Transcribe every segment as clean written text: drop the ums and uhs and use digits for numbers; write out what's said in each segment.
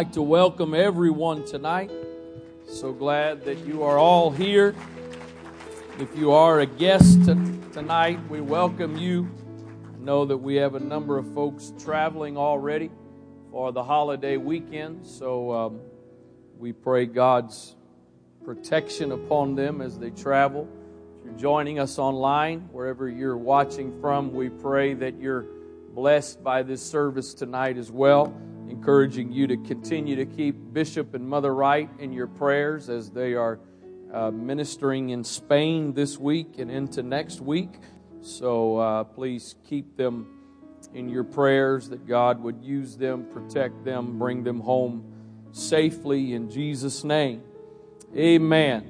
like to welcome everyone tonight. So glad that you are all here. If you are a guest tonight, we welcome you. I know that we have a number of folks traveling already for the holiday weekend, so we pray God's protection upon them as they travel. If you're joining us online, wherever you're watching from, we pray that you're blessed by this service tonight as well, encouraging you to continue to keep Bishop and Mother Wright in your prayers as they are ministering in Spain this week and into next week. So please keep them in your prayers, that God would use them, protect them, bring them home safely in Jesus' name. Amen.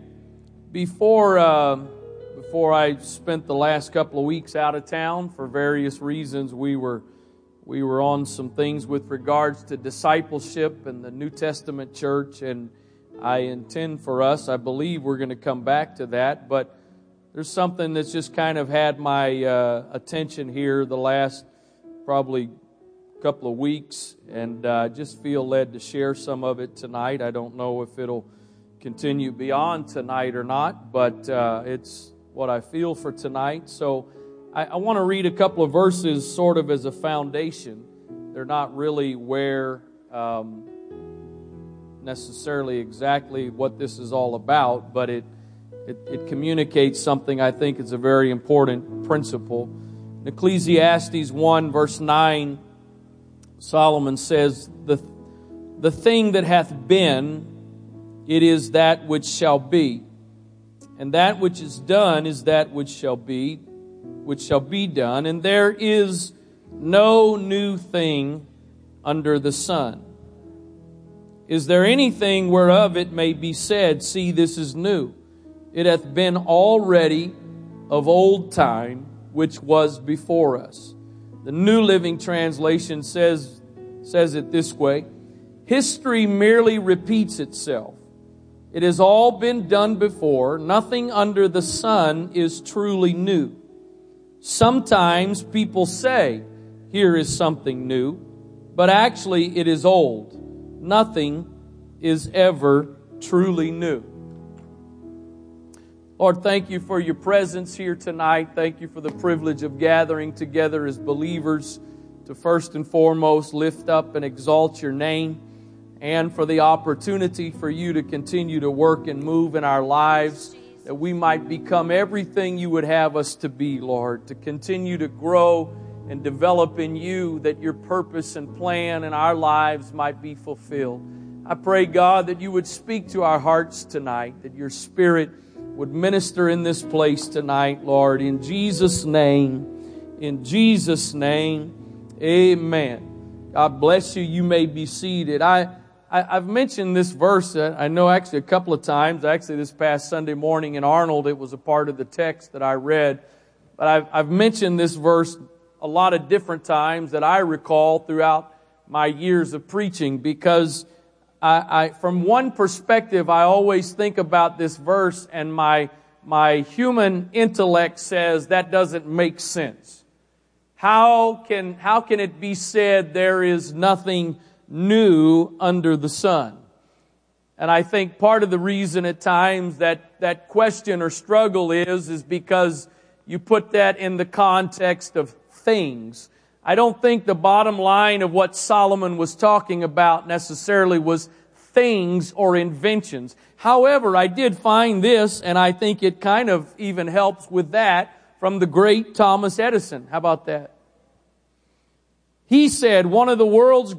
Before I spent the last couple of weeks out of town for various reasons, we were on some things with regards to discipleship and the New Testament church, and I intend for us, I believe we're going to come back to that, but there's something that's just kind of had my attention here the last probably couple of weeks, and I just feel led to share some of it tonight. I don't know if it'll continue beyond tonight or not, but it's what I feel for tonight. So I want to read a couple of verses sort of as a foundation. They're not really where necessarily exactly what this is all about, but it communicates something I think is a very important principle. In Ecclesiastes 1, verse 9, Solomon says, The thing that hath been, it is that which shall be, and that which is done is that which shall be done, and there is no new thing under the sun. Is there anything whereof it may be said, see, this is new? It hath been already of old time, which was before us. The New Living Translation says it this way: history merely repeats itself. It has all been done before. Nothing under the sun is truly new. Sometimes people say, here is something new, but actually it is old. Nothing is ever truly new. Lord, thank you for your presence here tonight. Thank you for the privilege of gathering together as believers to first and foremost lift up and exalt your name, and for the opportunity for you to continue to work and move in our lives, that we might become everything you would have us to be, Lord, to continue to grow and develop in you, that your purpose and plan in our lives might be fulfilled. I pray, God, that you would speak to our hearts tonight, that your Spirit would minister in this place tonight, Lord, in Jesus' name, amen. God bless you. You may be seated. I've mentioned this verse, I know, actually a couple of times. Actually, this past Sunday morning in Arnold, it was a part of the text that I read, but I've mentioned this verse a lot of different times that I recall throughout my years of preaching, because I from one perspective, I always think about this verse, and my human intellect says that doesn't make sense. How can it be said there is nothing new under the sun? And I think part of the reason at times that question or struggle is because you put that in the context of things. I don't think the bottom line of what Solomon was talking about necessarily was things or inventions. However, I did find this, and I think it kind of even helps with that, from the great Thomas Edison. How about that? He said, Thomas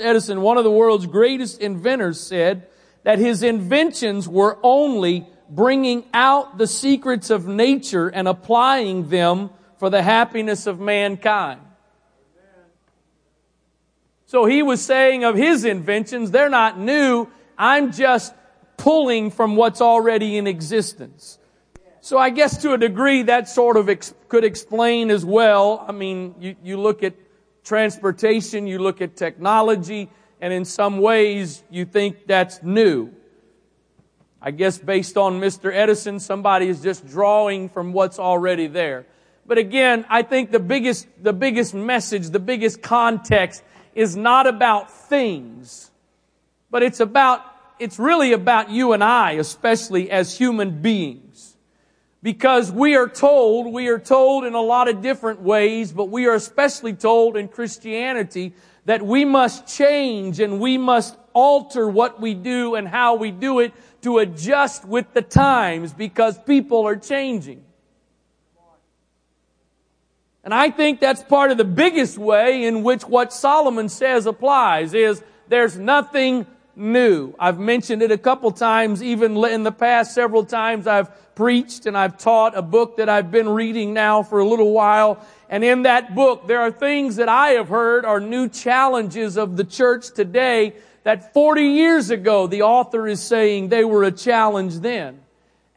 Edison, one of the world's greatest inventors, said that his inventions were only bringing out the secrets of nature and applying them for the happiness of mankind. So he was saying of his inventions, they're not new. I'm just pulling from what's already in existence. So I guess to a degree that sort of could explain as well. I mean, you look at transportation, you look at technology, and in some ways you think that's new. I guess based on Mr. Edison, somebody is just drawing from what's already there. But again, I think the biggest message, the biggest context is not about things, but it's really about you and I, especially as human beings. Because we are told in a lot of different ways, but we are especially told in Christianity that we must change and we must alter what we do and how we do it to adjust with the times because people are changing. And I think that's part of the biggest way in which what Solomon says applies is there's nothing new. I've mentioned it a couple times, even in the past several times I've preached and I've taught a book that I've been reading now for a little while. And in that book, there are things that I have heard are new challenges of the church today that 40 years ago the author is saying they were a challenge then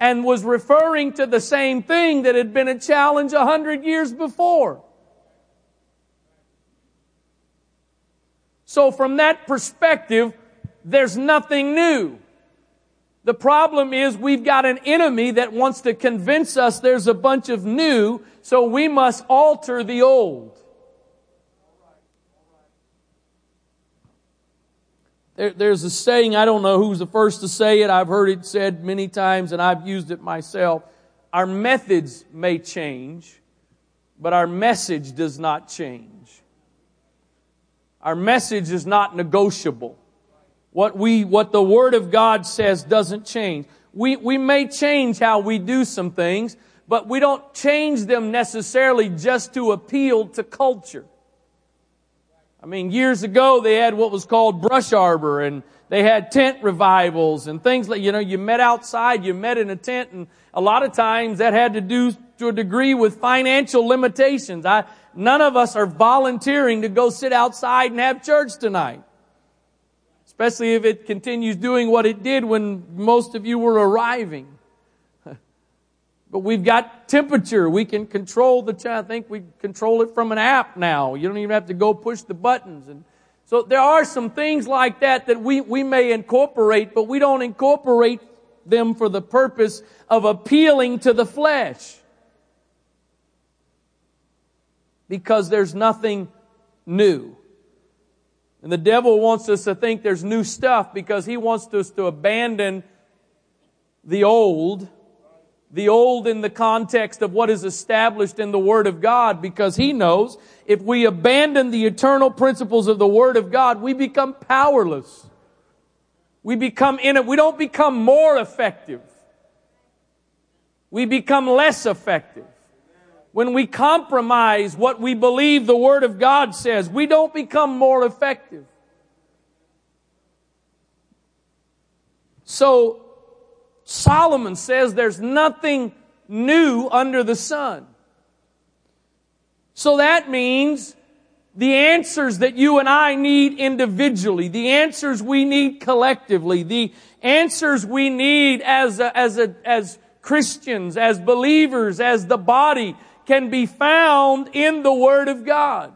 and was referring to the same thing that had been a challenge 100 years before. So from that perspective, there's nothing new. The problem is we've got an enemy that wants to convince us there's a bunch of new, so we must alter the old. There's a saying, I don't know who's the first to say it, I've heard it said many times and I've used it myself. Our methods may change, but our message does not change. Our message is not negotiable. What the Word of God says doesn't change. We may change how we do some things, but we don't change them necessarily just to appeal to culture. I mean, years ago they had what was called brush arbor, and they had tent revivals and things like, you met outside, you met in a tent, and a lot of times that had to do to a degree with financial limitations. None of us are volunteering to go sit outside and have church tonight. Especially if it continues doing what it did when most of you were arriving. But we've got temperature. We can control I think we control it from an app now. You don't even have to go push the buttons. And so there are some things like that we may incorporate, but we don't incorporate them for the purpose of appealing to the flesh. Because there's nothing new. And the devil wants us to think there's new stuff because he wants us to abandon the old in the context of what is established in the Word of God, because he knows if we abandon the eternal principles of the Word of God, we become powerless. We don't become more effective. We become less effective. When we compromise what we believe the Word of God says, we don't become more effective. So, Solomon says there's nothing new under the sun. So that means the answers that you and I need individually, the answers we need collectively, the answers we need as Christians, as believers, as the body, can be found in the Word of God.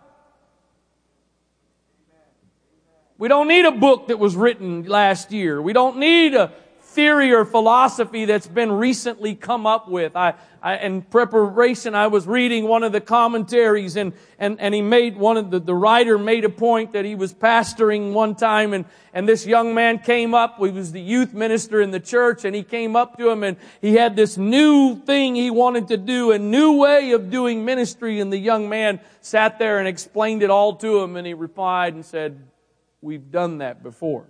We don't need a book that was written last year. We don't need a theory or philosophy that's been recently come up with. In preparation, I was reading one of the commentaries, and he made the writer made a point that he was pastoring one time, and this young man came up. He was the youth minister in the church, and he came up to him, and he had this new thing he wanted to do, a new way of doing ministry, and the young man sat there and explained it all to him, and he replied and said, "We've done that before."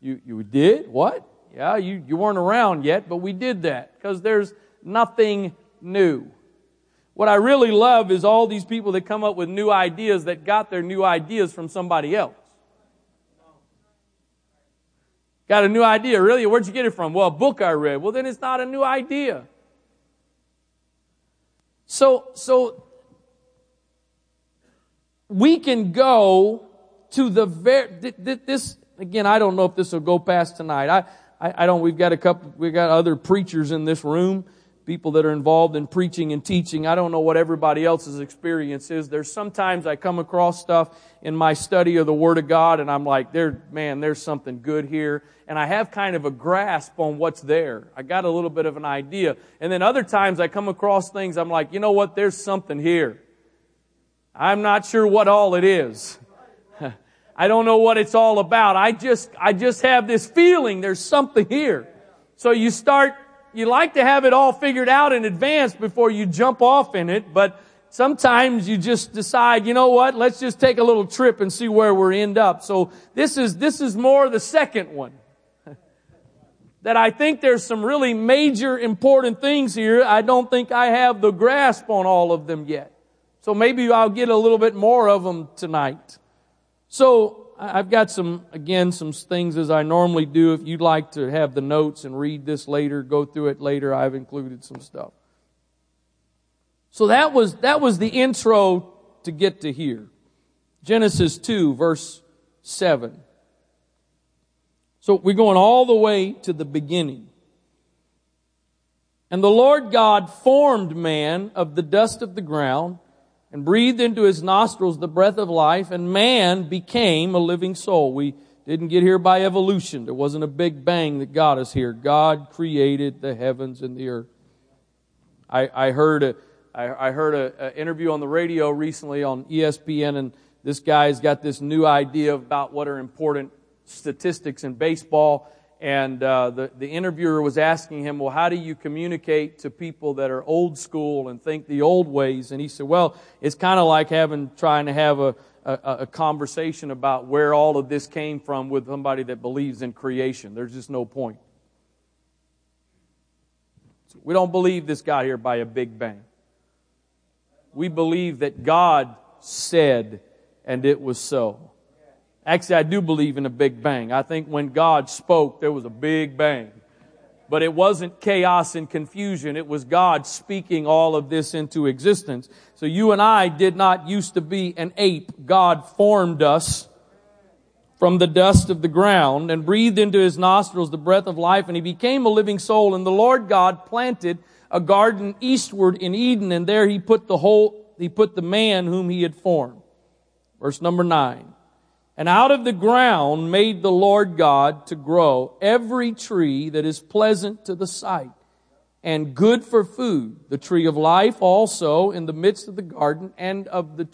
You did? What? Yeah, you weren't around yet, but we did that because there's nothing new. What I really love is all these people that come up with new ideas that got their new ideas from somebody else. Got a new idea, really? Where'd you get it from? Well, a book I read. Well, then it's not a new idea. So we can go to the this again. I don't know if this will go past tonight. I don't, we've got other preachers in this room, people that are involved in preaching and teaching. I don't know what everybody else's experience is. There's sometimes I come across stuff in my study of the Word of God and I'm like, there's something good here. And I have kind of a grasp on what's there. I got a little bit of an idea. And then other times I come across things, I'm like, you know what? There's something here. I'm not sure what all it is. I don't know what it's all about. I just have this feeling there's something here. So you like to have it all figured out in advance before you jump off in it, but sometimes you just decide, you know what, let's just take a little trip and see where we end up. So this is more the second one. That I think there's some really major important things here. I don't think I have the grasp on all of them yet. So maybe I'll get a little bit more of them tonight. So I've got some things as I normally do. If you'd like to have the notes and read this later, go through it later, I've included some stuff. So that was the intro to get to here. Genesis 2, verse 7. So we're going all the way to the beginning. And the Lord God formed man of the dust of the ground and breathed into his nostrils the breath of life, and man became a living soul. We didn't get here by evolution. There wasn't a big bang that got us here. God created the heavens and the earth. I heard an interview on the radio recently on ESPN, and this guy's got this new idea about what are important statistics in baseball, and the interviewer was asking him, well, how do you communicate to people that are old school and think the old ways? And he said, well, it's kind of like trying to have a conversation about where all of this came from with somebody that believes in creation. There's just no point. So we don't believe this got here by a big bang. We believe that God said, and it was so. Actually, I do believe in a big bang. I think when God spoke, there was a big bang. But it wasn't chaos and confusion. It was God speaking all of this into existence. So you and I did not used to be an ape. God formed us from the dust of the ground and breathed into his nostrils the breath of life, and he became a living soul. And the Lord God planted a garden eastward in Eden, and there he put the man whom he had formed. Verse number 9. And out of the ground made the Lord God to grow every tree that is pleasant to the sight and good for food, the tree of life also in the midst of the garden, and of the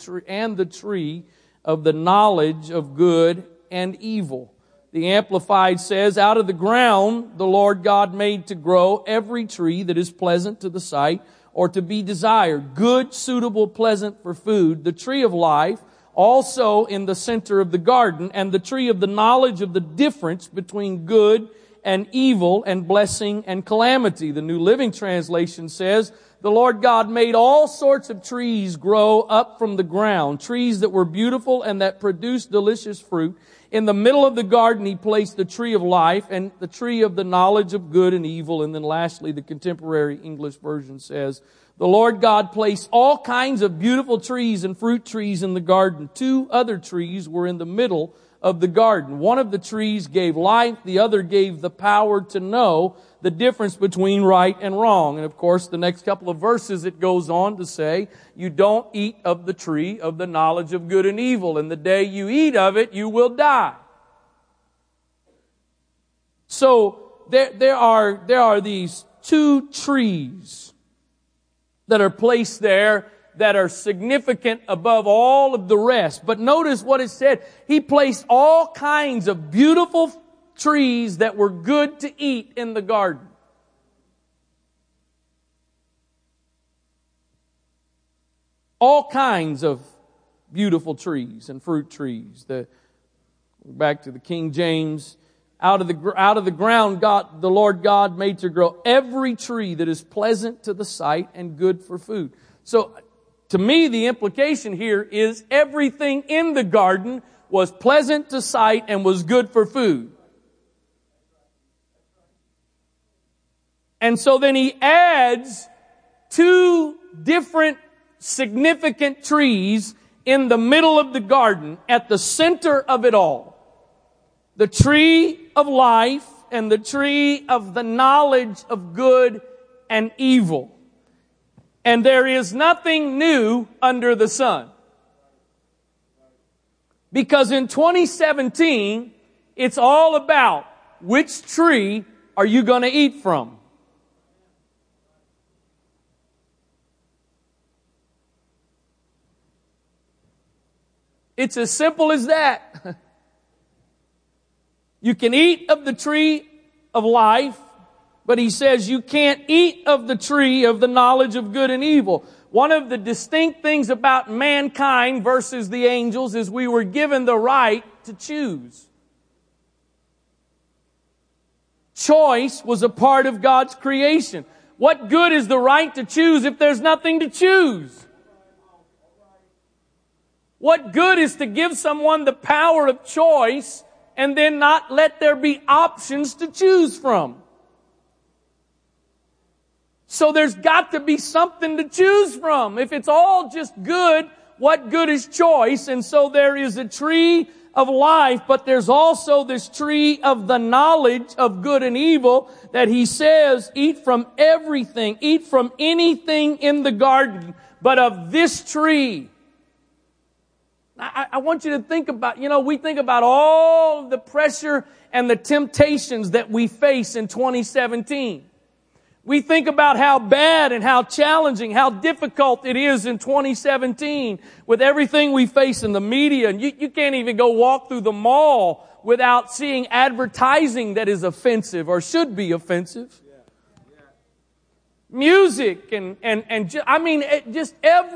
tree of the knowledge of good and evil. The Amplified says, out of the ground the Lord God made to grow every tree that is pleasant to the sight or to be desired, good, suitable, pleasant for food, the tree of life, also in the center of the garden, and the tree of the knowledge of the difference between good and evil and blessing and calamity. The New Living Translation says, the Lord God made all sorts of trees grow up from the ground, trees that were beautiful and that produced delicious fruit. In the middle of the garden, he placed the tree of life and the tree of the knowledge of good and evil. And then lastly, the contemporary English version says, the Lord God placed all kinds of beautiful trees and fruit trees in the garden. Two other trees were in the middle of the garden. One of the trees gave life, the other gave the power to know the difference between right and wrong. And of course, the next couple of verses it goes on to say, you don't eat of the tree of the knowledge of good and evil, and the day you eat of it, you will die. So there are these two trees that are placed there that are significant above all of the rest. But notice what it said. He placed all kinds of beautiful trees that were good to eat in the garden. All kinds of beautiful trees and fruit trees. Back to the King James. Out of the ground, God, the Lord God, made to grow every tree that is pleasant to the sight and good for food. So, to me, the implication here is everything in the garden was pleasant to sight and was good for food. And so then he adds two different significant trees in the middle of the garden at the center of it all. The tree of life and the tree of the knowledge of good and evil. And there is nothing new under the sun. Because in 2017, it's all about which tree are you going to eat from? It's as simple as that. You can eat of the tree of life, but he says you can't eat of the tree of the knowledge of good and evil. One of the distinct things about mankind versus the angels is we were given the right to choose. Choice was a part of God's creation. What good is the right to choose if there's nothing to choose? What good is to give someone the power of choice and then not let there be options to choose from? So there's got to be something to choose from. If it's all just good, what good is choice? And so there is a tree of life, but there's also this tree of the knowledge of good and evil that he says, eat from everything, eat from anything in the garden, but of this tree. I want you to think about, we think about all the pressure and the temptations that we face in 2017. We think about how bad and how challenging, how difficult it is in 2017 with everything we face in the media. And you can't even go walk through the mall without seeing advertising that is offensive or should be offensive. Yeah. Yeah. Music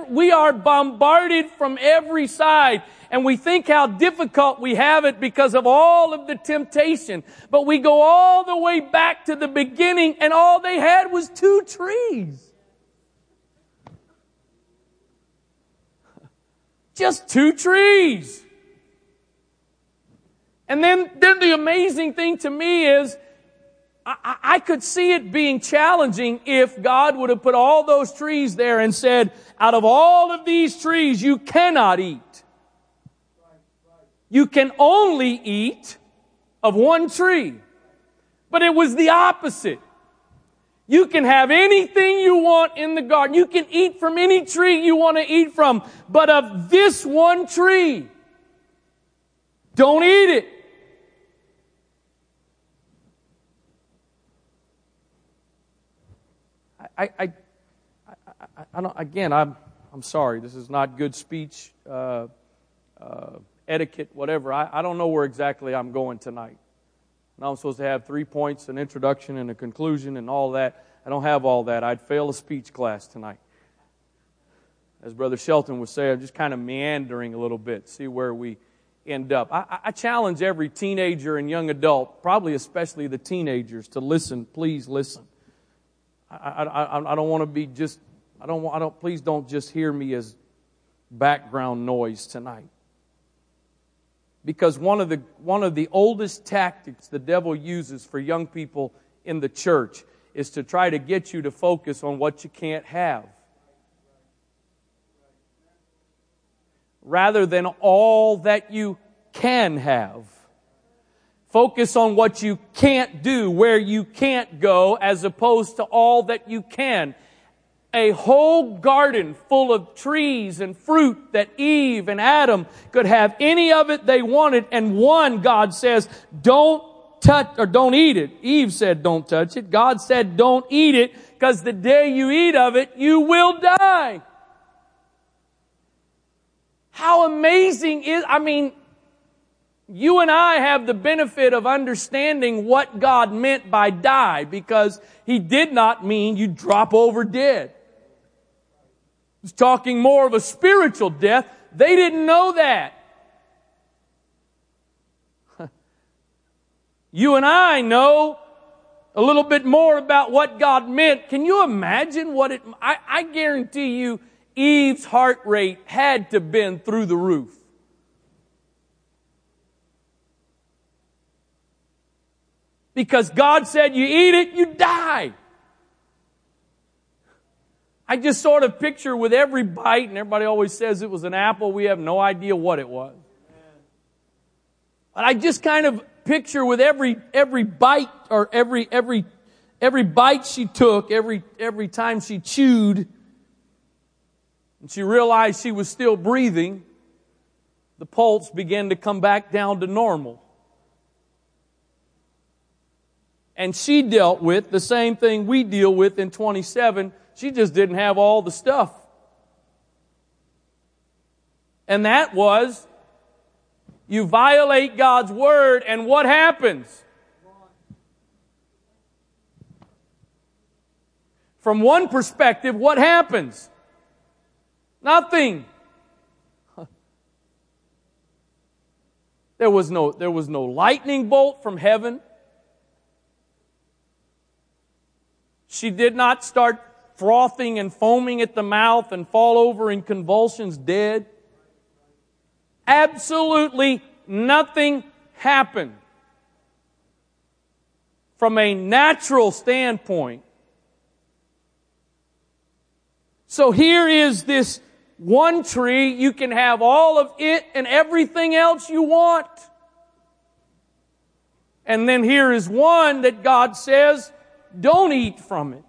we are bombarded from every side. And we think how difficult we have it because of all of the temptation. But we go all the way back to the beginning, and all they had was two trees. Just two trees. And then the amazing thing to me is I could see it being challenging if God would have put all those trees there and said, out of all of these trees, you cannot eat. You can only eat of one tree. But it was the opposite. You can have anything you want in the garden. You can eat from any tree you want to eat from. But of this one tree, don't eat it. I don't, again, I'm sorry. This is not good speech. Etiquette, whatever. I don't know where exactly I'm going tonight. And I'm supposed to have 3 points, an introduction and a conclusion and all that. I don't have all that. I'd fail a speech class tonight. As Brother Shelton would say, I'm just kind of meandering a little bit, see where we end up. I challenge every teenager and young adult, probably especially the teenagers, to listen. Please listen. I don't want to be just, please don't just hear me as background noise tonight. Because one of the oldest tactics the devil uses for young people in the church is to try to get you to focus on what you can't have. Rather than all that you can have. Focus on what you can't do, where you can't go, as opposed to all that you can. A whole garden full of trees and fruit that Eve and Adam could have any of it they wanted. And one, God says, don't touch or don't eat it. Eve said, don't touch it. God said, don't eat it because the day you eat of it, you will die. How amazing is, you and I have the benefit of understanding what God meant by die because he did not mean you drop over dead. He's talking more of a spiritual death. They didn't know that. You and I know a little bit more about what God meant. Can you imagine what it... I guarantee you Eve's heart rate had to been through the roof. Because God said, you eat it, you die. I just sort of picture with every bite, and everybody always says it was an apple, we have no idea what it was. But I just kind of picture with every bite, or every bite she took, every time she chewed, and she realized she was still breathing, the pulse began to come back down to normal. And she dealt with the same thing we deal with in 27. She just didn't have all the stuff. And that was, You violate God's word, and what happens? From one perspective, what happens? Nothing. There was no lightning bolt from heaven. She did not start frothing and foaming at the mouth and fall over in convulsions dead. Absolutely nothing happened. From a natural standpoint. So here is this one tree. You can have all of it and everything else you want. And then here is one that God says, don't eat from it.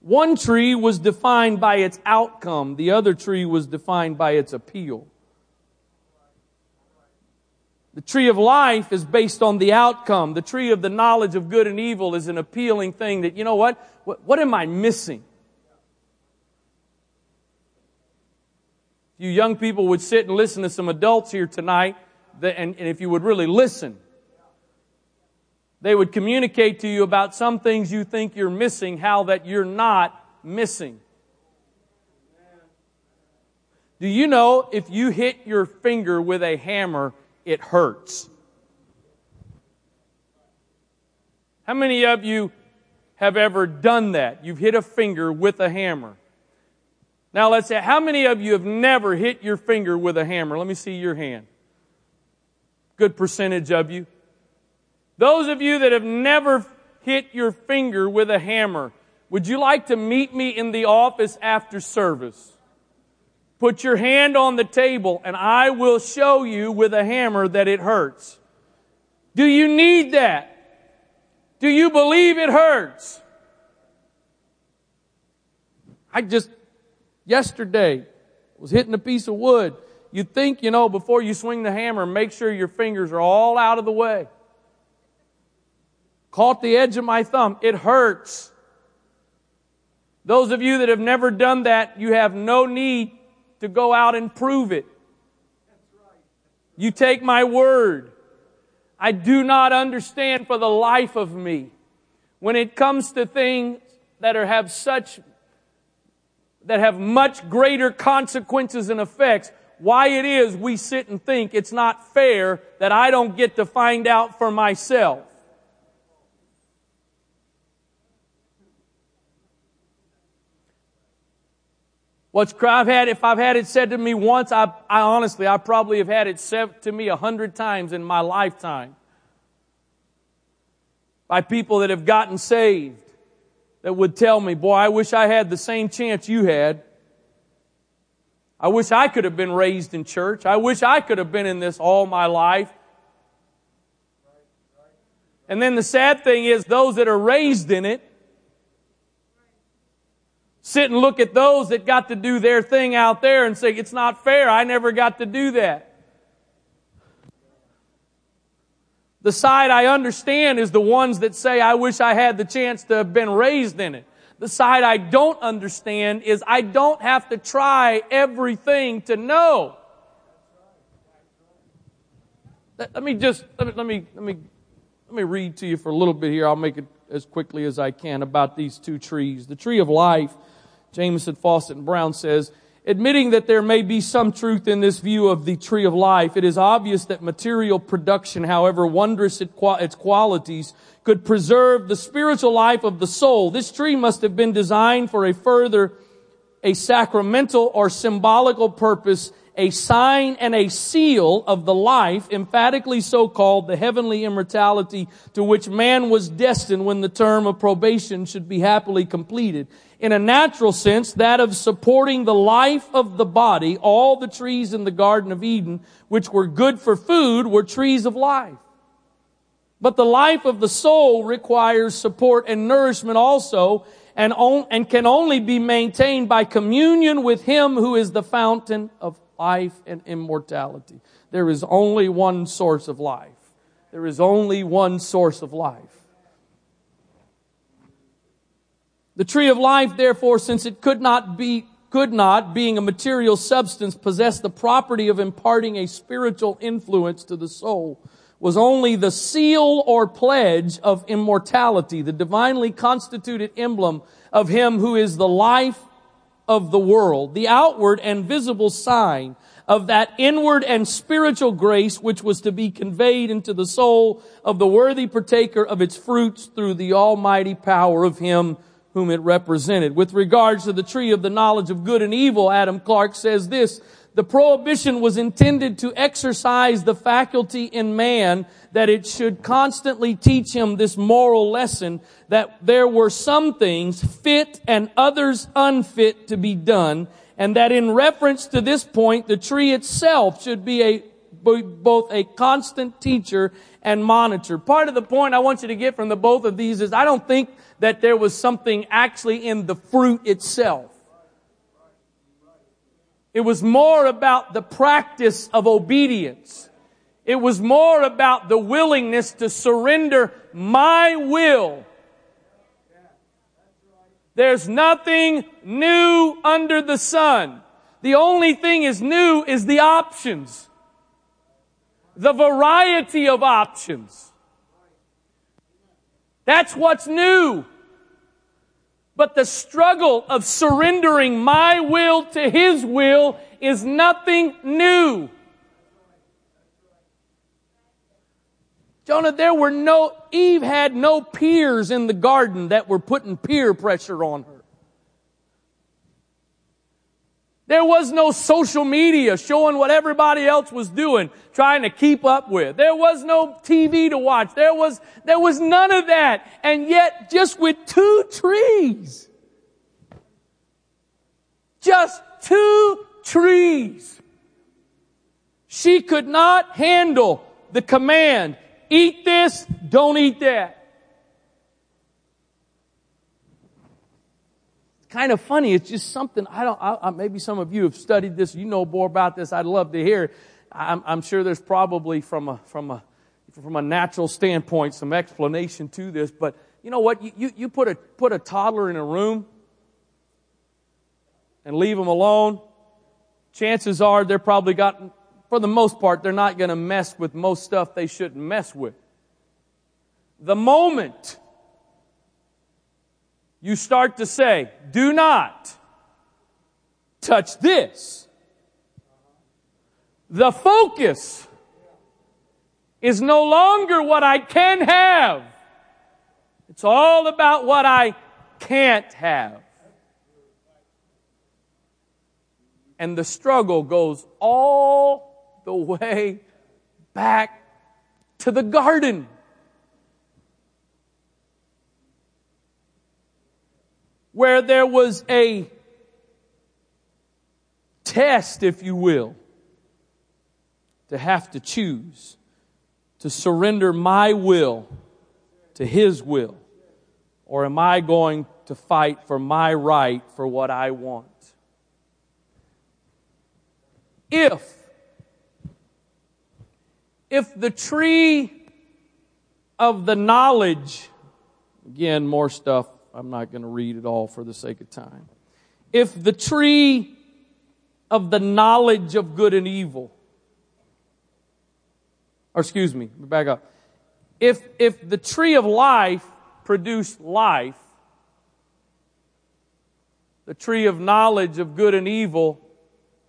One tree was defined by its outcome. The other tree was defined by its appeal. The tree of life is based on the outcome. The tree of the knowledge of good and evil is an appealing thing that, you know what am I missing? You young people would sit and listen to some adults here tonight, and if you would really listen, they would communicate to you about some things you think you're missing, how that you're not missing. Do you know if you hit your finger with a hammer, it hurts? How many of you have ever done that? You've hit a finger with a hammer. Now let's say, how many of you have never hit your finger with a hammer? Let me see your hand. Good percentage of you. Those of you that have never hit your finger with a hammer, would you like to meet me in the office after service? Put your hand on the table and I will show you with a hammer that it hurts. Do you need that? Do you believe it hurts? Yesterday, was hitting a piece of wood. You'd think, before you swing the hammer, make sure your fingers are all out of the way. Caught the edge of my thumb. It hurts. Those of you that have never done that, you have no need to go out and prove it. You take my word. I do not understand for the life of me when it comes to things that have much greater consequences and effects, why it is we sit and think it's not fair that I don't get to find out for myself. If I've had it said to me once, I honestly, I probably have had it said to me 100 times in my lifetime by people that have gotten saved that would tell me, boy, I wish I had the same chance you had. I wish I could have been raised in church. I wish I could have been in this all my life. And then the sad thing is those that are raised in it sit and look at those that got to do their thing out there and say, it's not fair, I never got to do that. The side I understand is the ones that say, I wish I had the chance to have been raised in it. The side I don't understand is I don't have to try everything to know. Let me read to you for a little bit here. I'll make it as quickly as I can about these two trees. The tree of life. Jameson, Fawcett, and Brown says, admitting that there may be some truth in this view of the tree of life, it is obvious that material production, however wondrous its qualities, could preserve the spiritual life of the soul. This tree must have been designed for a sacramental or symbolical purpose, a sign and a seal of the life, emphatically so called, the heavenly immortality to which man was destined when the term of probation should be happily completed. In a natural sense, that of supporting the life of the body, all the trees in the Garden of Eden, which were good for food, were trees of life. But the life of the soul requires support and nourishment also, and can only be maintained by communion with Him who is the fountain of life and immortality. There is only one source of life. There is only one source of life. The tree of life, therefore, since it could not be could not, being a material substance, possess the property of imparting a spiritual influence to the soul, was only the seal or pledge of immortality, the divinely constituted emblem of Him who is the life of the world, the outward and visible sign of that inward and spiritual grace which was to be conveyed into the soul of the worthy partaker of its fruits through the almighty power of Him whom it represented. With regards to the tree of the knowledge of good and evil, Adam Clark says this: the prohibition was intended to exercise the faculty in man that it should constantly teach him this moral lesson, that there were some things fit and others unfit to be done, and that in reference to this point, the tree itself should be both a constant teacher and monitor. Part of the point I want you to get from the both of these is I don't think that there was something actually in the fruit itself. It was more about the practice of obedience. It was more about the willingness to surrender my will. There's nothing new under the sun. The only thing is new is the options. The variety of options. That's what's new. But the struggle of surrendering my will to His will is nothing new. Jonah, Eve had no peers in the garden that were putting peer pressure on her. There was no social media showing what everybody else was doing, trying to keep up with. There was no TV to watch. There was none of that. And yet, just with two trees. Just two trees. She could not handle the command, eat this, don't eat that. Kind of funny. It's just something maybe some of you have studied this. You know more about this. I'd love to hear. I'm sure there's probably from a natural standpoint some explanation to this. But you know what? You put a toddler in a room and leave them alone. Chances are they're probably for the most part they're not going to mess with most stuff they shouldn't mess with. The moment you start to say, do not touch this, the focus is no longer what I can have. It's all about what I can't have. And the struggle goes all the way back to the garden. Where there was a test, if you will, to have to choose, to surrender my will to His will, or am I going to fight for my right, for what I want? If the tree of the knowledge, again, more stuff, I'm not going to read it all for the sake of time. If the tree of the knowledge of good and evil, back up. If the tree of life produced life, the tree of knowledge of good and evil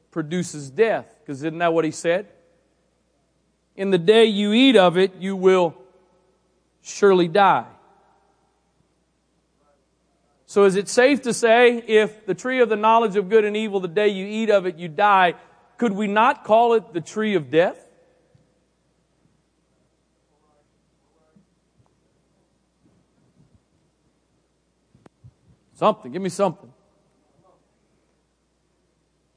produces death. Because isn't that what He said? In the day you eat of it, you will surely die. So is it safe to say, if the tree of the knowledge of good and evil, the day you eat of it, you die, could we not call it the tree of death? Something, give me something.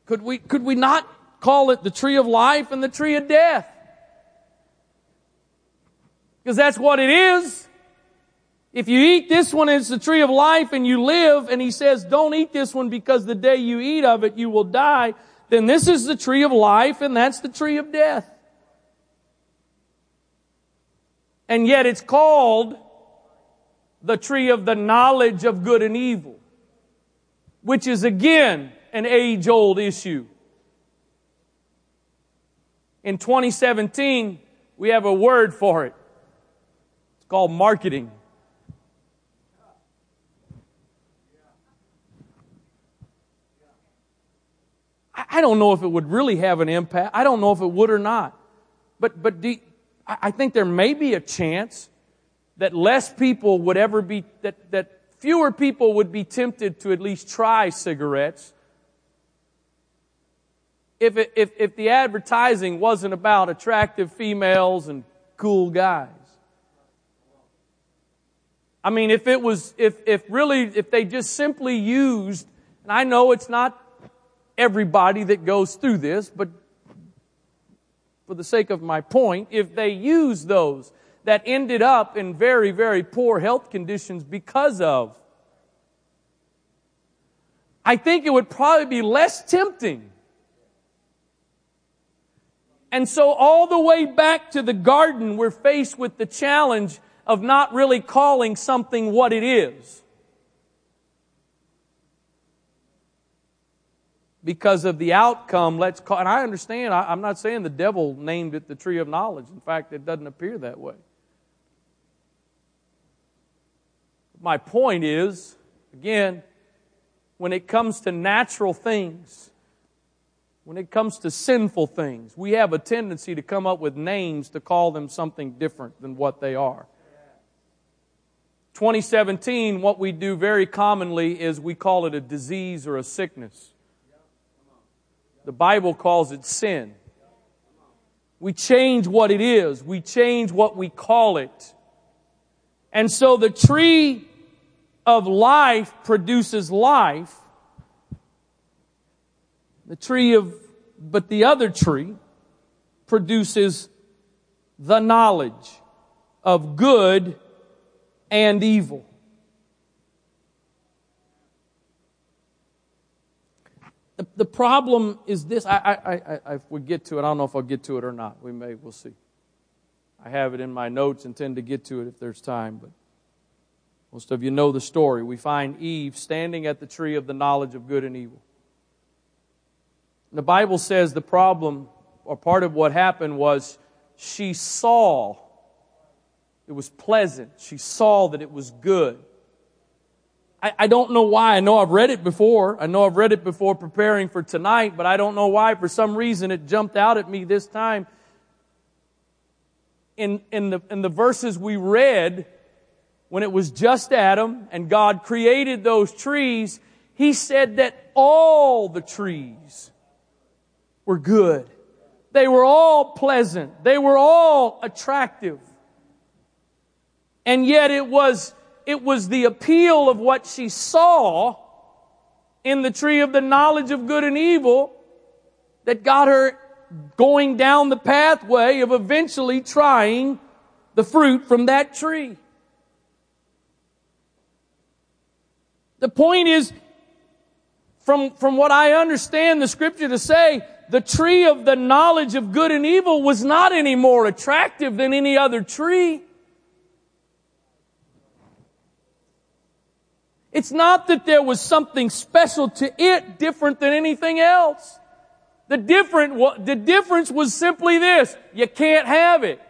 Could we not call it the tree of life and the tree of death? Because that's what it is. If you eat this one, it's the tree of life and you live, and He says, don't eat this one because the day you eat of it, you will die, then this is the tree of life and that's the tree of death. And yet it's called the tree of the knowledge of good and evil, which is again an age-old issue. In 2017, we have a word for it. It's called marketing. I don't know if it would really have an impact. I don't know if it would or not. But I think there may be a chance that fewer people would be tempted to at least try cigarettes if the advertising wasn't about attractive females and cool guys. I mean, if they just simply used, and I know it's not everybody that goes through this, but for the sake of my point, if they use those that ended up in very, very poor health conditions because of, I think it would probably be less tempting. And so all the way back to the garden, we're faced with the challenge of not really calling something what it is, because of the outcome. And I understand, I'm not saying the devil named it the tree of knowledge. In fact, it doesn't appear that way. My point is, again, when it comes to natural things, when it comes to sinful things, we have a tendency to come up with names to call them something different than what they are. 2017, what we do very commonly is we call it a disease or a sickness. The Bible calls it sin. We change what it is. We change what we call it. And so the tree of life produces life. But the other tree produces the knowledge of good and evil. The problem is this. I would get to it. I don't know if I'll get to it or not. We'll see. I have it in my notes and tend to get to it if there's time. But most of you know the story. We find Eve standing at the tree of the knowledge of good and evil. The Bible says the problem, or part of what happened, was she saw it was pleasant. She saw that it was good. I don't know why. I know I've read it before. I know I've read it before preparing for tonight, but I don't know why. For some reason, it jumped out at me this time. In the verses we read, when it was just Adam and God created those trees, He said that all the trees were good. They were all pleasant. They were all attractive. And yet it was the appeal of what she saw in the tree of the knowledge of good and evil that got her going down the pathway of eventually trying the fruit from that tree. The point is, from what I understand the Scripture to say, the tree of the knowledge of good and evil was not any more attractive than any other tree. It's not that there was something special to it different than anything else. The difference was simply this: you can't have it.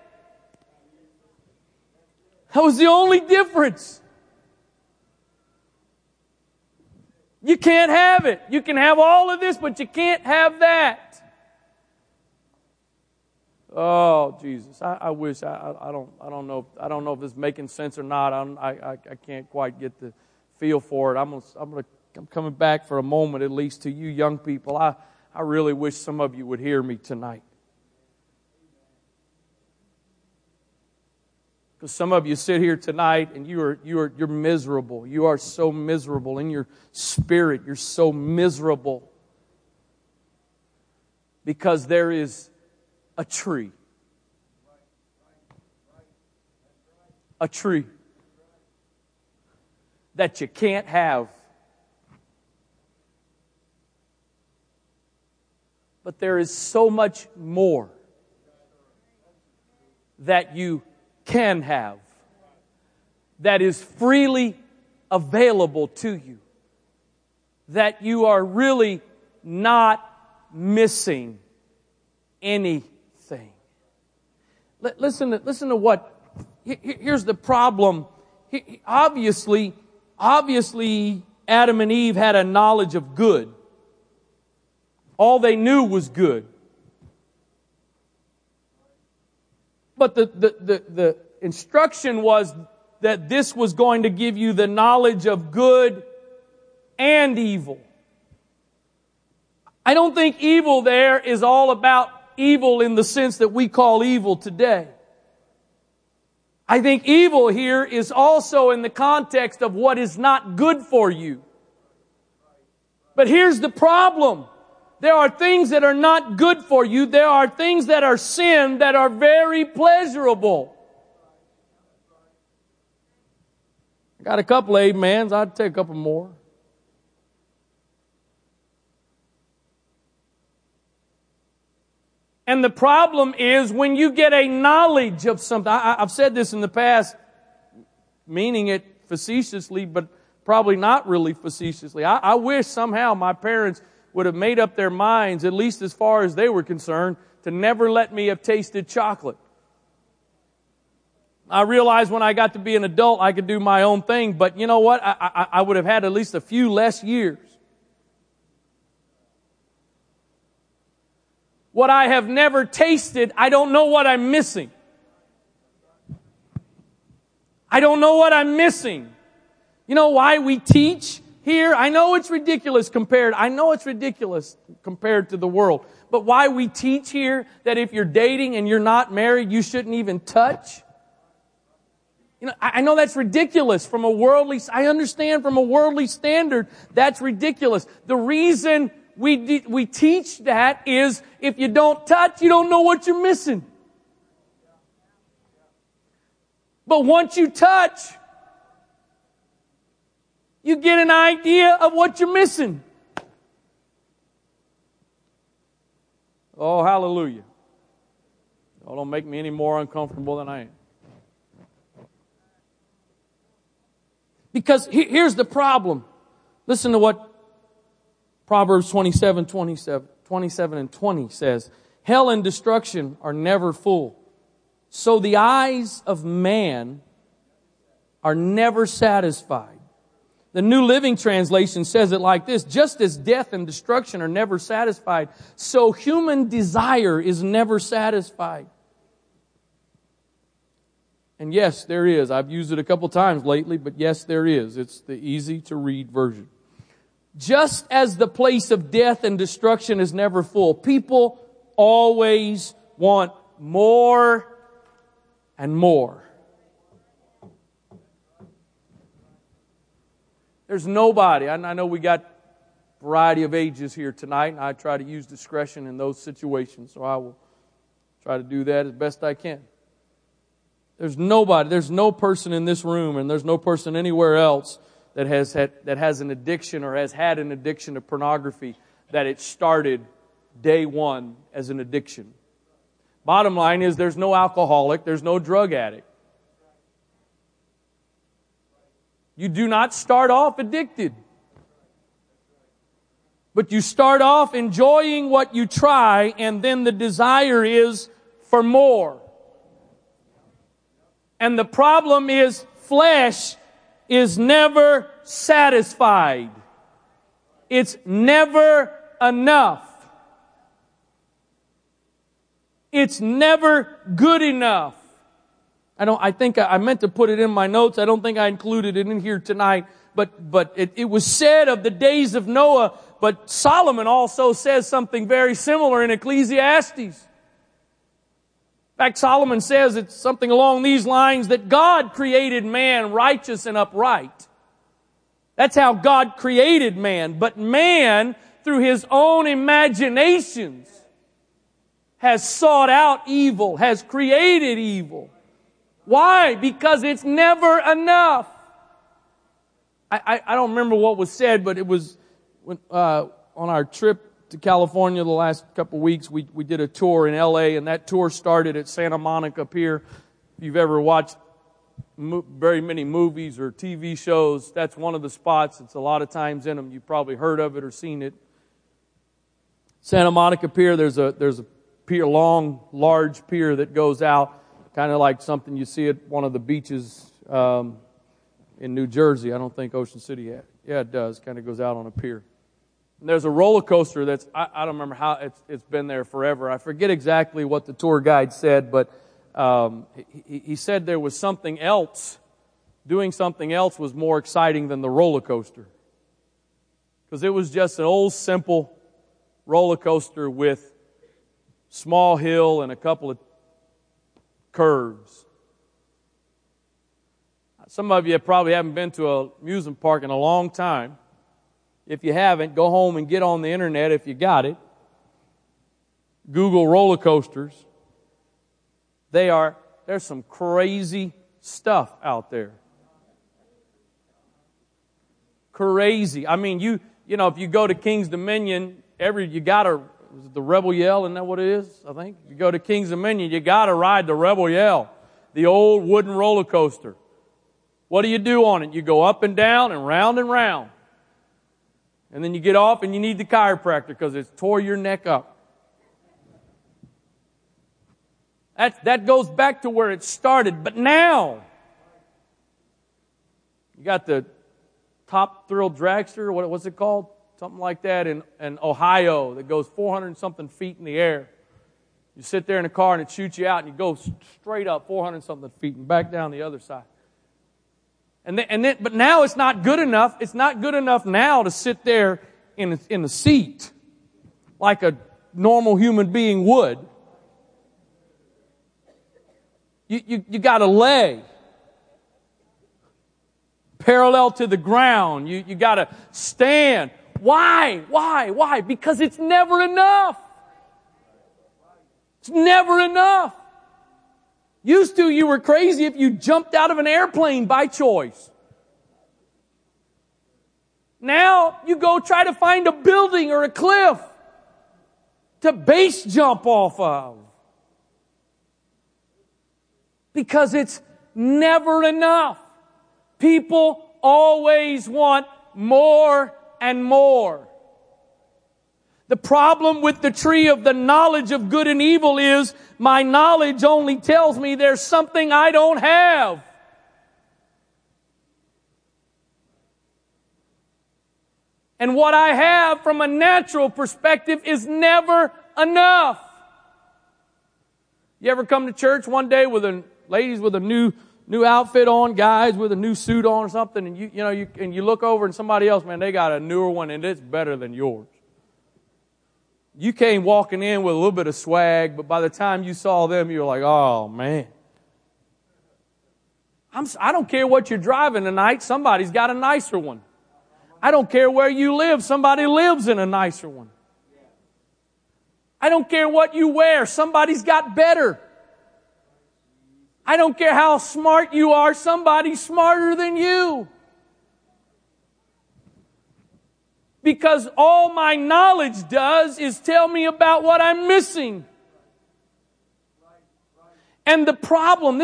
That was the only difference. You can't have it. You can have all of this, but you can't have that. Oh, Jesus! I wish I don't know if it's making sense or not. I can't quite get the feel for it. I'm coming back for a moment, at least to you young people. I really wish some of you would hear me tonight, because some of you sit here tonight and you're miserable. You are so miserable in your spirit. You're so miserable because there is a tree. A tree that you can't have. But there is so much more that you can have, that is freely available to you, that you are really not missing anything. Listen to what. Here's the problem. Obviously, Adam and Eve had a knowledge of good. All they knew was good. But the instruction was that this was going to give you the knowledge of good and evil. I don't think evil there is all about evil in the sense that we call evil today. I think evil here is also in the context of what is not good for you. But here's the problem. There are things that are not good for you. There are things that are sin that are very pleasurable. I got a couple of amens. I'd take a couple more. And the problem is when you get a knowledge of something. I've said this in the past, meaning it facetiously, but probably not really facetiously. I wish somehow my parents would have made up their minds, at least as far as they were concerned, to never let me have tasted chocolate. I realized when I got to be an adult, I could do my own thing, but you know what? I would have had at least a few less years. What I have never tasted, I don't know what I'm missing. I don't know what I'm missing. You know why we teach here? I know it's ridiculous compared to the world. But why we teach here that if you're dating and you're not married, you shouldn't even touch? You know, I know that's ridiculous from a worldly, I understand from a worldly standard, that's ridiculous. The reason we teach that is if you don't touch, you don't know what you're missing. But once you touch, you get an idea of what you're missing. Oh, hallelujah. Y'all don't make me any more uncomfortable than I am. Because here's the problem. Listen to what Proverbs 27:20 says, hell and destruction are never full. So the eyes of man are never satisfied. The New Living Translation says it like this, just as death and destruction are never satisfied, so human desire is never satisfied. And yes, there is. I've used it a couple times lately, but yes, there is. It's the easy to read version. Just as the place of death and destruction is never full, people always want more and more. There's nobody, I know we got a variety of ages here tonight, and I try to use discretion in those situations, so I will try to do that as best I can. There's no person in this room, and there's no person anywhere else that has an addiction or has had an addiction to pornography, that it started day one as an addiction. Bottom line is there's no alcoholic, there's no drug addict. You do not start off addicted. But you start off enjoying what you try, and then the desire is for more. And the problem is flesh is never satisfied. It's never enough. It's never good enough. I meant to put it in my notes. I don't think I included it in here tonight. But it was said of the days of Noah, but Solomon also says something very similar in Ecclesiastes. In fact, Solomon says it's something along these lines, that God created man righteous and upright. That's how God created man. But man, through his own imaginations, has sought out evil, has created evil. Why? Because it's never enough. I don't remember what was said, but it was when, on our trip to California the last couple weeks, we did a tour in L.A., and that tour started at Santa Monica Pier. If you've ever watched very many movies or TV shows, that's one of the spots. It's a lot of times in them. You've probably heard of it or seen it. Santa Monica Pier, there's a pier, long, large pier that goes out, kind of like something you see at one of the beaches in New Jersey. I don't think Ocean City had. Yeah, it does. Kind of goes out on a pier. And there's a roller coaster that's, I don't remember how, it's been there forever. I forget exactly what the tour guide said, but he said there was something else. Doing something else was more exciting than the roller coaster. Because it was just an old, simple roller coaster with small hill and a couple of curves. Some of you probably haven't been to an amusement park in a long time. If you haven't, go home and get on the internet if you got it. Google roller coasters. There's some crazy stuff out there. Crazy. I mean, you know, if you go to King's Dominion, was it the Rebel Yell? Isn't that what it is? I think. You go to King's Dominion, you gotta ride the Rebel Yell, the old wooden roller coaster. What do you do on it? You go up and down and round and round. And then you get off and you need the chiropractor because it's tore your neck up. That goes back to where it started. But now, you got the Top Thrill Dragster, what's it called? Something like that in Ohio that goes 400 and something feet in the air. You sit there in a car and it shoots you out and you go straight up 400 and something feet and back down the other side. But now it's not good enough. It's not good enough now to sit there in a seat like a normal human being would. You got to lay parallel to the ground. You got to stand. Why? Because it's never enough. It's never enough. Used to, you were crazy if you jumped out of an airplane by choice. Now, you go try to find a building or a cliff to base jump off of. Because it's never enough. People always want more and more. The problem with the tree of the knowledge of good and evil is my knowledge only tells me there's something I don't have. And what I have from a natural perspective is never enough. You ever come to church one day with ladies with a new outfit on, guys with a new suit on or something, and you look over and somebody else, man, they got a newer one and it's better than yours. You came walking in with a little bit of swag, but by the time you saw them, you were like, oh, man. I don't care what you're driving tonight. Somebody's got a nicer one. I don't care where you live. Somebody lives in a nicer one. I don't care what you wear. Somebody's got better. I don't care how smart you are. Somebody's smarter than you. Because all my knowledge does is tell me about what I'm missing. And the problem,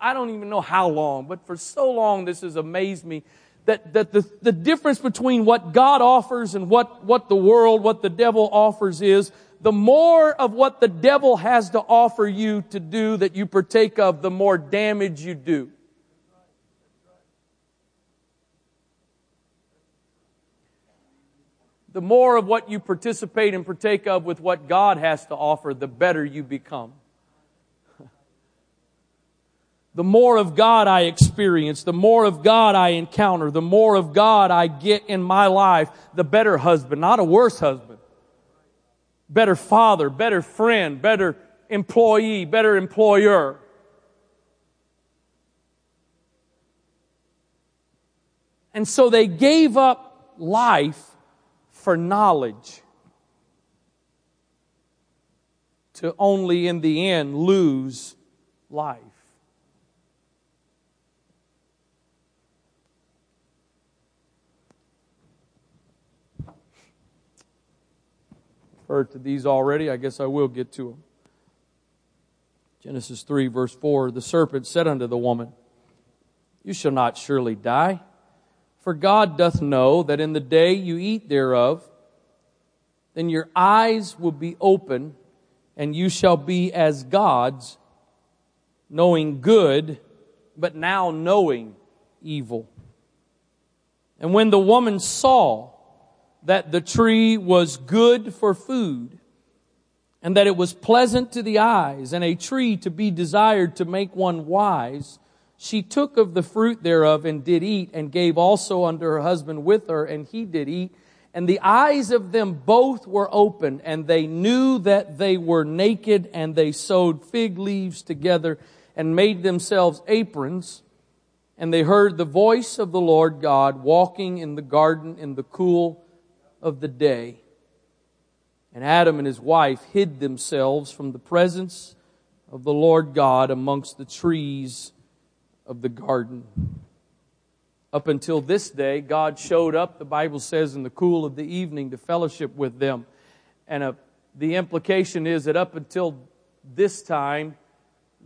I don't even know how long, but for so long this has amazed me, that the difference between what God offers and what the devil offers is, the more of what the devil has to offer you to do that you partake of, the more damage you do. The more of what you participate and partake of with what God has to offer, the better you become. The more of God I experience, the more of God I encounter, the more of God I get in my life, the better husband, not a worse husband. Better father, better friend, better employee, better employer. And so they gave up life for knowledge, to only in the end lose life. Referred to these already, I guess I will get to them. Genesis 3 verse 4, the serpent said unto the woman, you shall not surely die. For God doth know that in the day you eat thereof, then your eyes will be open, and you shall be as gods, knowing good, but now knowing evil. And when the woman saw that the tree was good for food, and that it was pleasant to the eyes, and a tree to be desired to make one wise, she took of the fruit thereof and did eat, and gave also unto her husband with her, and he did eat. And the eyes of them both were open, and they knew that they were naked, and they sewed fig leaves together and made themselves aprons. And they heard the voice of the Lord God walking in the garden in the cool of the day. And Adam and his wife hid themselves from the presence of the Lord God amongst the trees of the garden. Up until this day, God showed up, the Bible says, in the cool of the evening to fellowship with them. And the implication is that up until this time,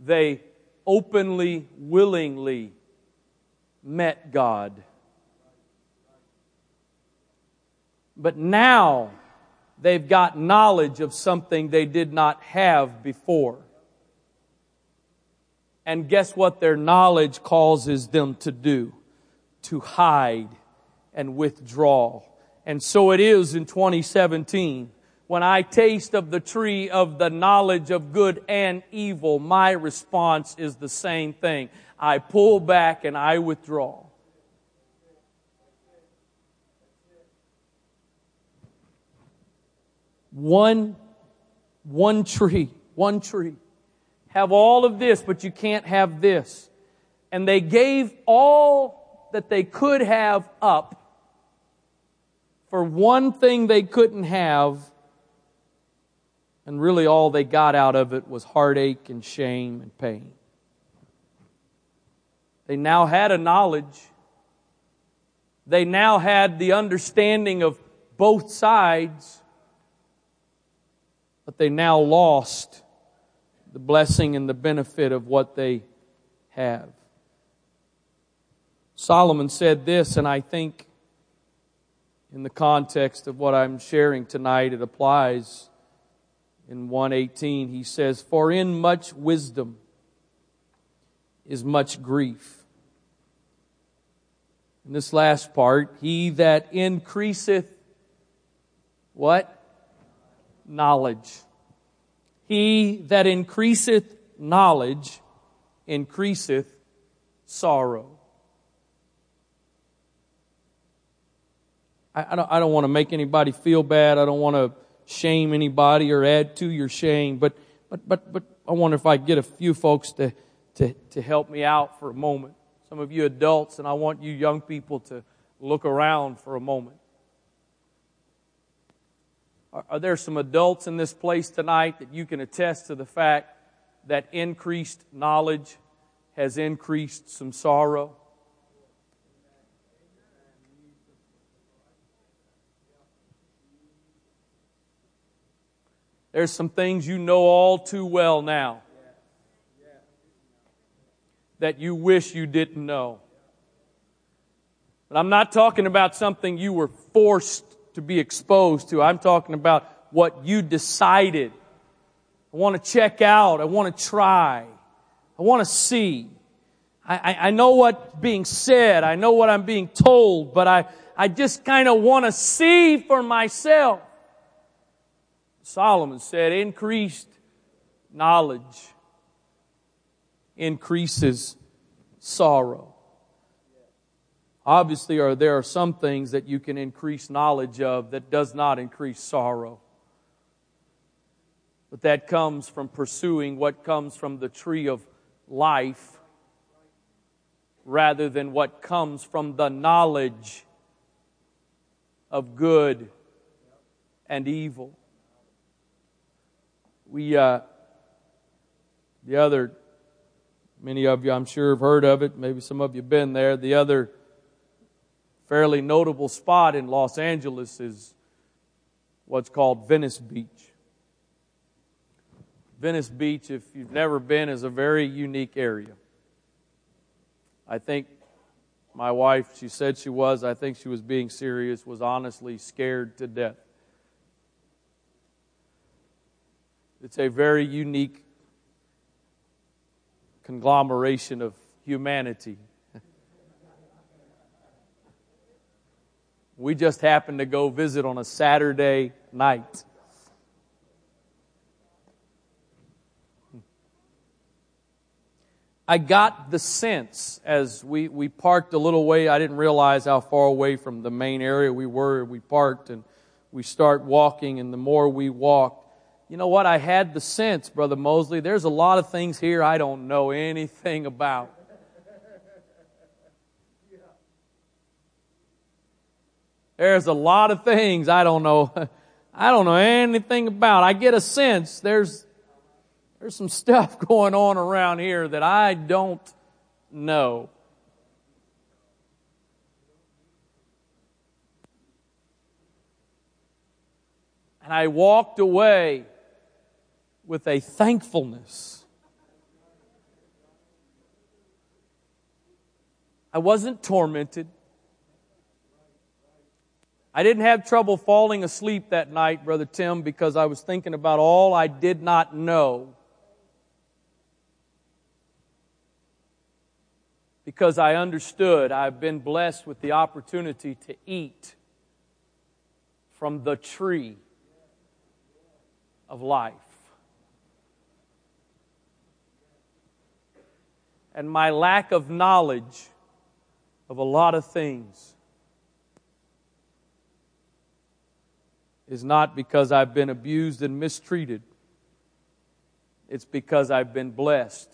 they openly, willingly met God. But now they've got knowledge of something they did not have before. And guess what their knowledge causes them to do? To hide and withdraw. And so it is in 2017. When I taste of the tree of the knowledge of good and evil, my response is the same thing. I pull back and I withdraw. One tree. Have all of this, but you can't have this. And they gave all that they could have up for one thing they couldn't have. And really all they got out of it was heartache and shame and pain. They now had a knowledge. They now had the understanding of both sides. But they now lost the blessing and the benefit of what they have. Solomon said this, and I think in the context of what I'm sharing tonight, it applies. In 1:18, he says, "For in much wisdom is much grief." In this last part, "He that increaseth," what? "Knowledge." He that increaseth knowledge increaseth sorrow. I don't want to make anybody feel bad. I don't want to shame anybody or add to your shame, but I wonder if I get a few folks to help me out for a moment. Some of you adults, and I want you young people to look around for a moment. Are there some adults in this place tonight that you can attest to the fact that increased knowledge has increased some sorrow? There's some things you know all too well now that you wish you didn't know. But I'm not talking about something you were forced to be exposed to. I'm talking about what you decided. I want to check out. I want to try. I want to see. I know what's being said. I know what I'm being told. But I just kind of want to see for myself. Solomon said, increased knowledge increases sorrow. Obviously, there are some things that you can increase knowledge of that does not increase sorrow. But that comes from pursuing what comes from the tree of life rather than what comes from the knowledge of good and evil. Many of you I'm sure have heard of it, maybe some of you have been there. The other fairly notable spot in Los Angeles is what's called Venice Beach. Venice Beach, if you've never been, is a very unique area. I think my wife, she said she was being serious, was honestly scared to death. It's a very unique conglomeration of humanity. We just happened to go visit on a Saturday night. I got the sense as we parked a little way. I didn't realize how far away from the main area we were. We parked and we start walking, and the more we walked, you know what? I had the sense, Brother Mosley, there's a lot of things here I don't know anything about. There's a lot of things I don't know anything about. I get a sense there's some stuff going on around here that I don't know. And I walked away with a thankfulness. I wasn't tormented. I didn't have trouble falling asleep that night, Brother Tim, because I was thinking about all I did not know. Because I understood, I've been blessed with the opportunity to eat from the tree of life. And my lack of knowledge of a lot of things is not because I've been abused and mistreated. It's because I've been blessed.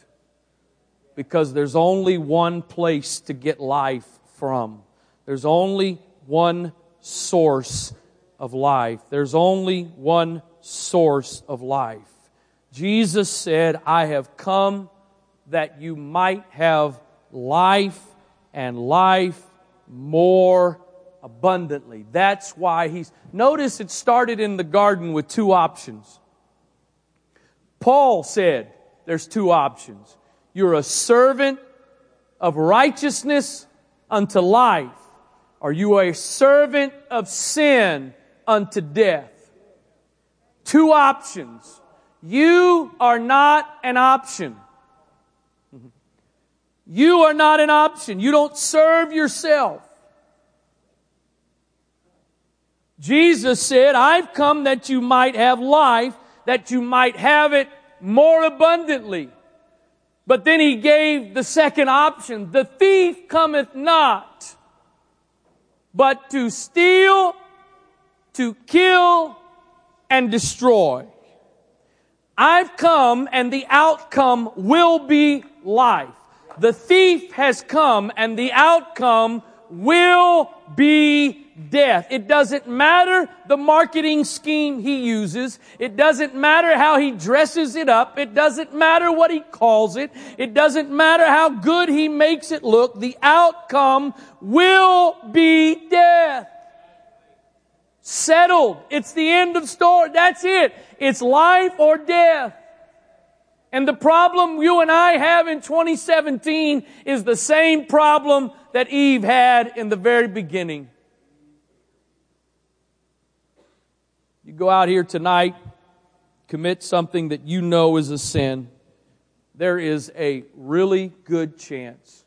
Because there's only one place to get life from. There's only one source of life. There's only one source of life. Jesus said, I have come that you might have life and life more abundantly. That's why Notice it started in the garden with two options. Paul said there's two options. You're a servant of righteousness unto life. Or you are a servant of sin unto death. Two options. You are not an option. You are not an option. You don't serve yourself. Jesus said, I've come that you might have life, that you might have it more abundantly. But then he gave the second option. The thief cometh not, but to steal, to kill, and destroy. I've come and the outcome will be life. The thief has come and the outcome will be death. It doesn't matter the marketing scheme he uses. It doesn't matter how he dresses it up. It doesn't matter what he calls it. It doesn't matter how good he makes it look. The outcome will be death. Settled. It's the end of story. That's it. It's life or death. And the problem you and I have in 2017 is the same problem that Eve had in the very beginning. You go out here tonight, commit something that you know is a sin. There is a really good chance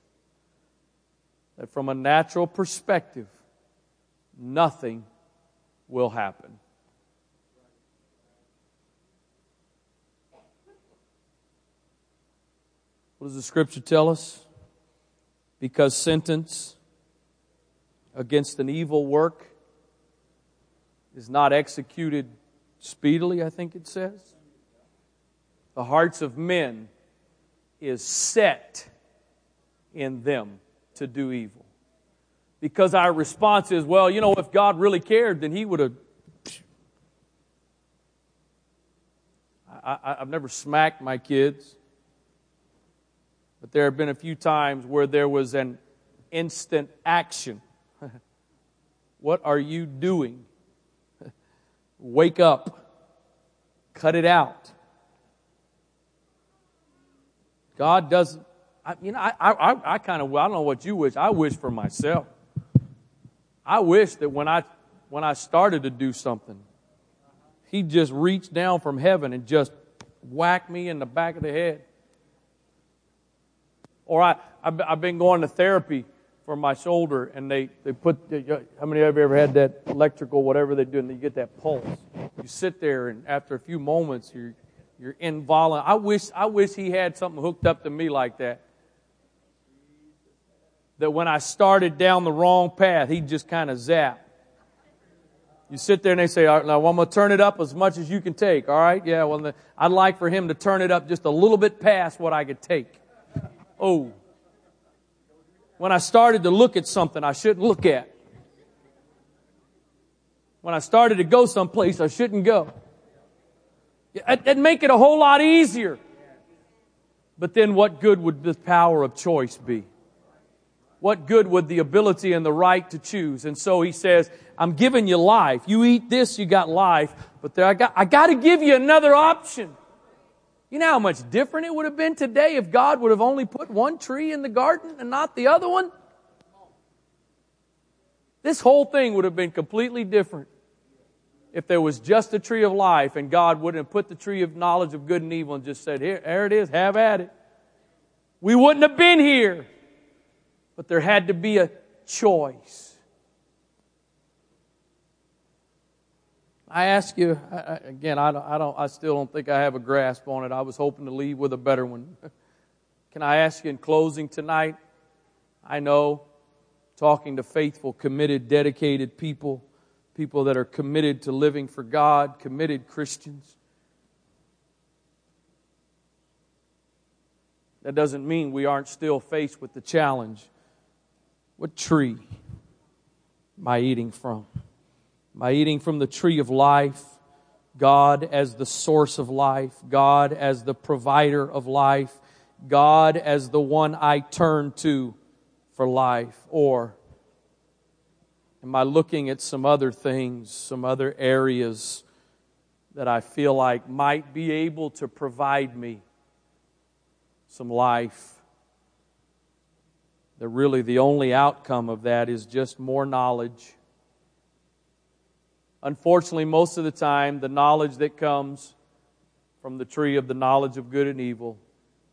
that from a natural perspective, nothing will happen. What does the Scripture tell us? Because sentence against an evil work is not executed speedily, I think it says. The hearts of men is set in them to do evil. Because our response is, well, you know, if God really cared, then he would have... I've never smacked my kids. But there have been a few times where there was an instant action. What are you doing? Wake up. Cut it out. God doesn't... I don't know what you wish. I wish for myself. I wish that when I started to do something, he just reached down from heaven and just whack me in the back of the head. Or I've been going to therapy for my shoulder, and they put, how many of you ever had that electrical, whatever they do, and you get that pulse. You sit there, and after a few moments, you're involuntary. I wish he had something hooked up to me like that. That when I started down the wrong path, he'd just kind of zap. You sit there and they say, all right, now well, I'm going to turn it up as much as you can take, all right? Yeah, well, I'd like for him to turn it up just a little bit past what I could take. Oh. When I started to look at something I shouldn't look at. When I started to go someplace I shouldn't go. It'd make it a whole lot easier. But then what good would the power of choice be? What good would the ability and the right to choose? And so he says, I'm giving you life. You eat this, you got life. But there, I got to give you another option. You know how much different it would have been today if God would have only put one tree in the garden and not the other one? This whole thing would have been completely different if there was just the tree of life and God wouldn't have put the tree of knowledge of good and evil and just said, here, there it is, have at it. We wouldn't have been here. But there had to be a choice. I ask you, again, I still don't think I have a grasp on it. I was hoping to leave with a better one. Can I ask you in closing tonight? I know, talking to faithful, committed, dedicated people that are committed to living for God, committed Christians. That doesn't mean we aren't still faced with the challenge. What tree am I eating from? Am I eating from the tree of life? God as the source of life. God as the provider of life. God as the one I turn to for life. Or am I looking at some other things, some other areas that I feel like might be able to provide me some life? That really the only outcome of that is just more knowledge. Unfortunately, most of the time, the knowledge that comes from the tree of the knowledge of good and evil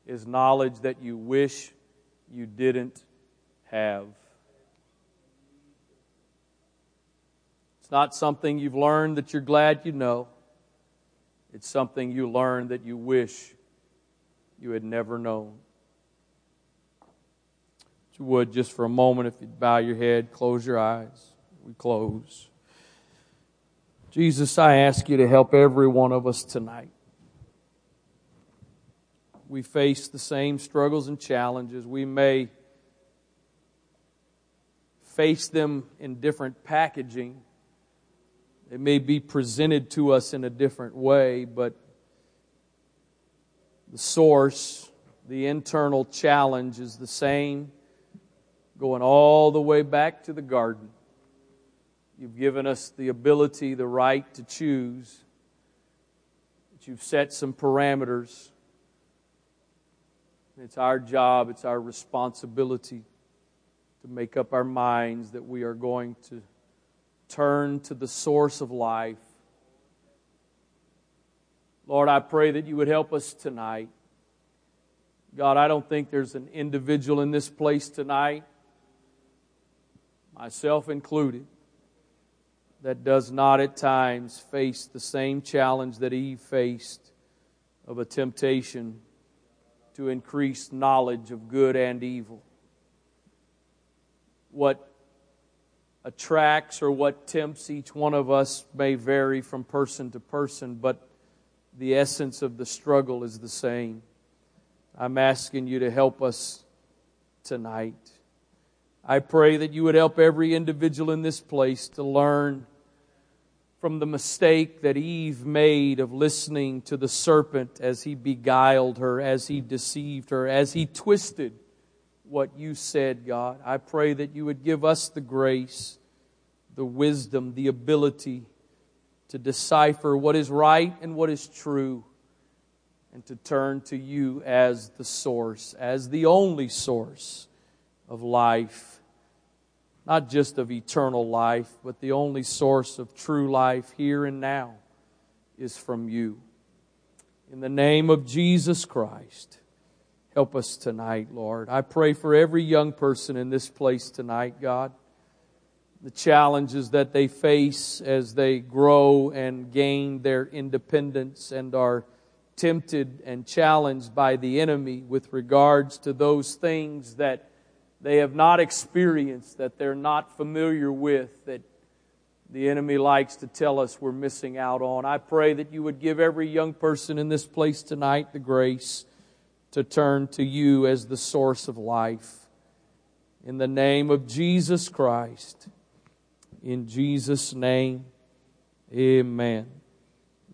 is knowledge that you wish you didn't have. It's not something you've learned that you're glad you know. It's something you learned that you wish you had never known. If you would, just for a moment, if you'd bow your head, close your eyes. We close. Jesus, I ask you to help every one of us tonight. We face the same struggles and challenges. We may face them in different packaging. It may be presented to us in a different way, but the source, the internal challenge is the same, going all the way back to the garden. You've given us the ability, the right to choose. But you've set some parameters. It's our job, it's our responsibility to make up our minds that we are going to turn to the source of life. Lord, I pray that you would help us tonight. God, I don't think there's an individual in this place tonight, myself included, that does not at times face the same challenge that Eve faced of a temptation to increase knowledge of good and evil. What attracts or what tempts each one of us may vary from person to person, but the essence of the struggle is the same. I'm asking you to help us tonight. I pray that you would help every individual in this place to learn from the mistake that Eve made of listening to the serpent as he beguiled her, as he deceived her, as he twisted what you said, God. I pray that you would give us the grace, the wisdom, the ability to decipher what is right and what is true, and to turn to you as the source, as the only source of life. Not just of eternal life, but the only source of true life here and now is from you. In the name of Jesus Christ, help us tonight, Lord. I pray for every young person in this place tonight, God. The challenges that they face as they grow and gain their independence and are tempted and challenged by the enemy with regards to those things that they have not experienced, that they're not familiar with, that the enemy likes to tell us we're missing out on. I pray that you would give every young person in this place tonight the grace to turn to you as the source of life. In the name of Jesus Christ. In Jesus' name, amen.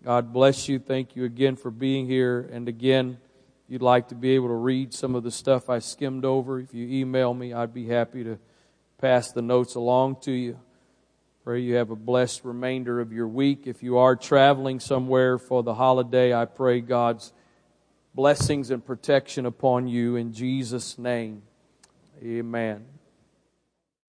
God bless you. Thank you again for being here. And again, if you'd like to be able to read some of the stuff I skimmed over, if you email me, I'd be happy to pass the notes along to you. Pray you have a blessed remainder of your week. If you are traveling somewhere for the holiday, I pray God's blessings and protection upon you in Jesus' name. Amen.